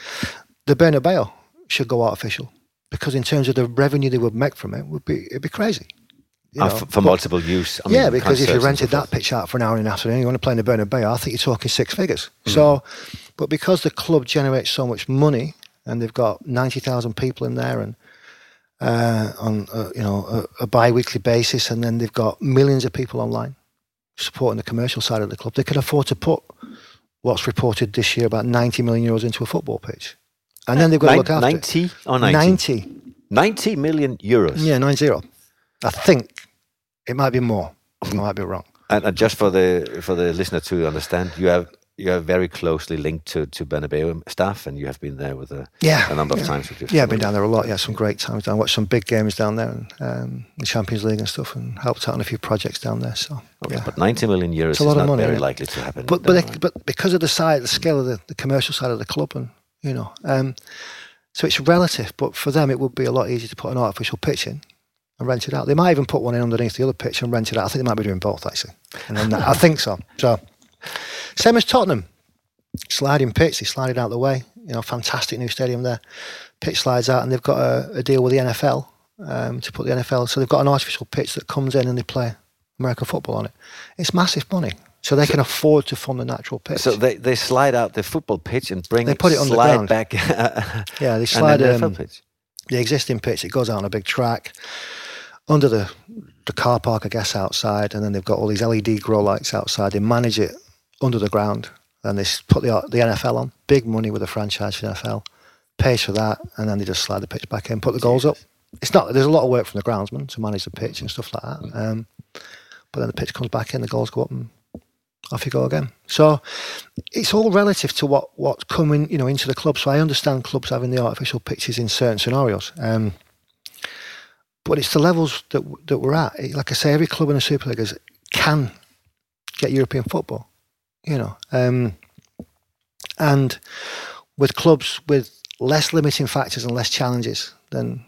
the Bernabéu should go artificial, because in terms of the revenue they would make from it, it'd be crazy. You know, for multiple use. I mean, because if you rented that pitch out for an hour in the afternoon, you want to play in the Bernabéu, I think you're talking six figures. Mm. So, but because the club generates so much money and they've got 90,000 people in there and on a bi-weekly basis, and then they've got millions of people online supporting the commercial side of the club, they can afford to put what's reported this year about 90 million euros into a football pitch. And then they've got to look after 90 or 90? 90 million euros. Yeah, 90. I think it might be more. I might be wrong. And just for the listener to understand, you are very closely linked to Bernabéu staff, and you have been there with a number of times. I've been down there a lot. Yeah, some great times. I watched some big games down there, and the Champions League and stuff, and helped out on a few projects down there. So, but 90 million euros is not money, very likely to happen. But because of the scale of the commercial side of the club, and so it's relative. But for them, it would be a lot easier to put an artificial pitch in and rent it out. They might even put one in underneath the other pitch and rent it out. I think they might be doing both, actually. And then I think so. So, same as Tottenham. Sliding pitch, they slide it out the way. Fantastic new stadium there. Pitch slides out, and they've got a deal with the NFL to put the NFL. So they've got an artificial pitch that comes in and they play American football on it. It's massive money. So they can afford to fund the natural pitch. So they slide out the football pitch and slide back. Yeah, they slide the existing pitch. It goes out on a big track under the car park, I guess, outside, and then they've got all these LED grow lights outside. They manage it under the ground, and they put the NFL on. Big money with a franchise for the NFL, pays for that, and then they just slide the pitch back in, put the goals up. There's a lot of work from the groundsman to manage the pitch and stuff like that. But then the pitch comes back in, the goals go up, and off you go again. So it's all relative to what's coming, into the club. So I understand clubs having the artificial pitches in certain scenarios. But it's the levels that we're at. Like I say, every club in the Super League can get European football, and with clubs with less limiting factors and less challenges than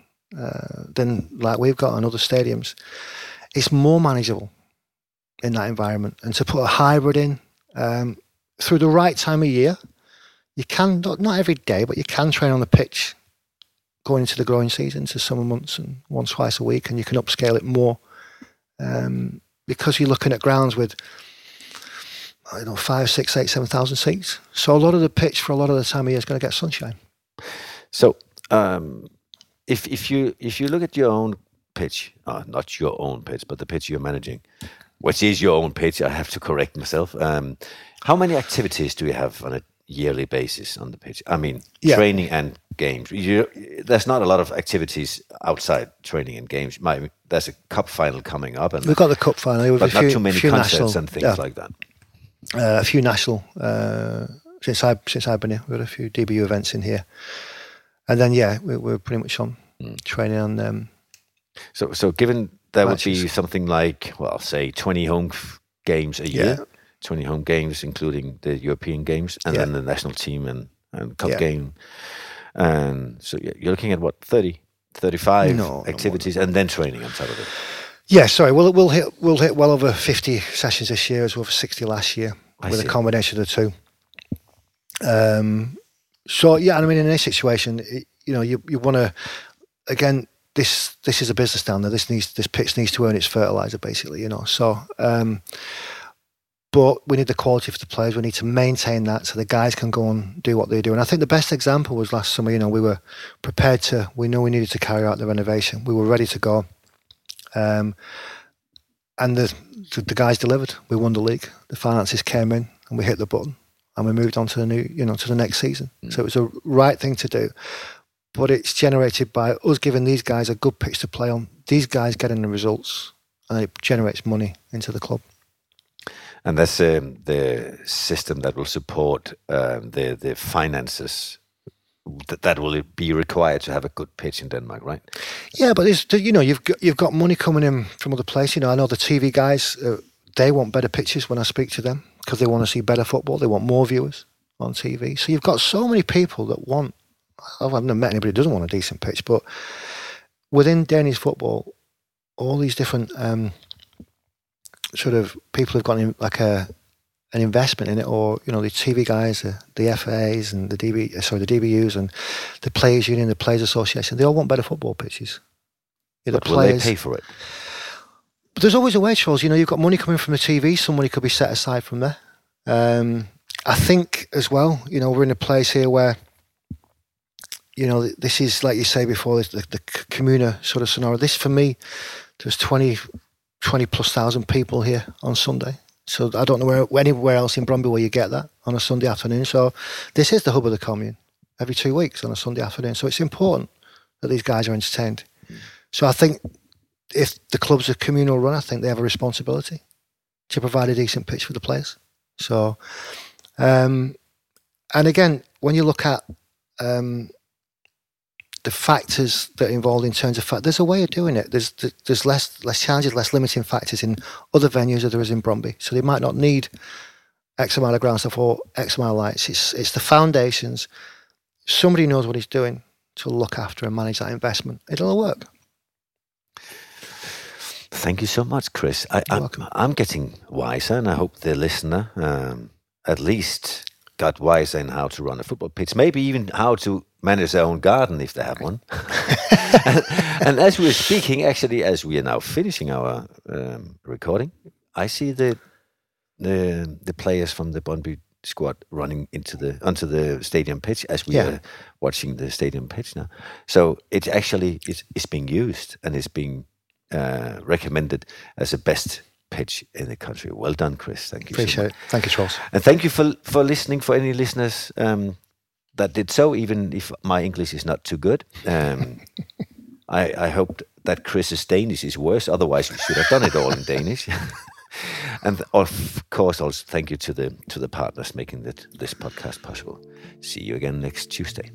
like we've got in other stadiums, it's more manageable in that environment. And to put a hybrid in through the right time of year, you can, not every day, but you can train on the pitch going into the growing season, to summer months, and once, twice a week, and you can upscale it more because you're looking at grounds with 5,000, 6,000, 8,000, 7,000 seats. So a lot of the pitch for a lot of the time of year is going to get sunshine. So if you look at your own pitch, not your own pitch, but the pitch you're managing, which is your own pitch, I have to correct myself. How many activities do you have on a yearly basis on the pitch? I mean, training and games. There's not a lot of activities outside training and games. There's a cup final coming up, and we've got the cup final, but not too many concerts and things like that. A few national. Since I've been here, we've got a few DBU events in here, and then we're pretty much on training and. So given there would be something like, say 20 home games a year. Yeah. 20 home games, including the European games, and then the national team and cup game. And so you're looking at, 30, 35 activities, and then training on top of it. Yeah, sorry. We'll hit well over 50 sessions this year, as well over 60 last year, a combination of the two. In this situation, you want to, again, this is a business down there. This pitch needs to earn its fertilizer, basically, So... But we need the quality for the players. We need to maintain that so the guys can go and do what they do. And I think the best example was last summer. We were prepared to. We knew we needed to carry out the renovation. We were ready to go, and the guys delivered. We won the league. The finances came in, and we hit the button, and we moved on to the new, to the next season. Mm. So it was a right thing to do. But it's generated by us giving these guys a good pitch to play on. These guys getting the results, and it generates money into the club. And that's the system that will support the finances that will be required to have a good pitch in Denmark, right? Yeah, but you've got money coming in from other places. I know the TV guys, they want better pitches when I speak to them because they want to see better football. They want more viewers on TV. So you've got so many people that want, I've never met anybody who doesn't want a decent pitch, but within Danish football, all these different sort of people have got an investment in it, or you know, the TV guys, the FAs and the DBUs and the Players Union, the Players Association, they all want better football pitches. But will they pay for it? But there's always a way, Charles. You know, you've got money coming from the TV, some money could be set aside from there. I think as well, you know, we're in a place here where, you know, this is, like you say before, the communer sort of scenario. This, for me, there's 20 plus thousand people here on Sunday. So I don't know anywhere else in Brøndby where you get that on a Sunday afternoon. So this is the hub of the commune every 2 weeks on a Sunday afternoon. So it's important that these guys are entertained. Mm. So I think if the club's a communal run, I think they have a responsibility to provide a decent pitch for the players. So, and again, when you look at the factors that are involved in terms of fact, there's a way of doing it. There's less challenges, less limiting factors in other venues than there is in Brøndby. So they might not need X amount of ground stuff or X amount of lights. It's the foundations. Somebody knows what he's doing to look after and manage that investment. It'll all work. Thank you so much, Chris. I'm getting wiser, and I hope the listener at least got wiser in how to run a football pitch, maybe even how to manage their own garden if they have one. And as we're speaking, actually, as we are now finishing our recording, I see the players from the Brøndby squad running onto the stadium pitch as we are watching the stadium pitch now. So it actually it's being used, and it's being recommended as the best pitch in the country. Well done, Chris. Thank you. Appreciate it. Thank you, Charles. And thank you for listening. For any listeners that did so, even if my English is not too good, I hoped that Chris's Danish is worse. Otherwise, we should have done it all in Danish. And of course, also thank you to the partners making this podcast possible. See you again next Tuesday.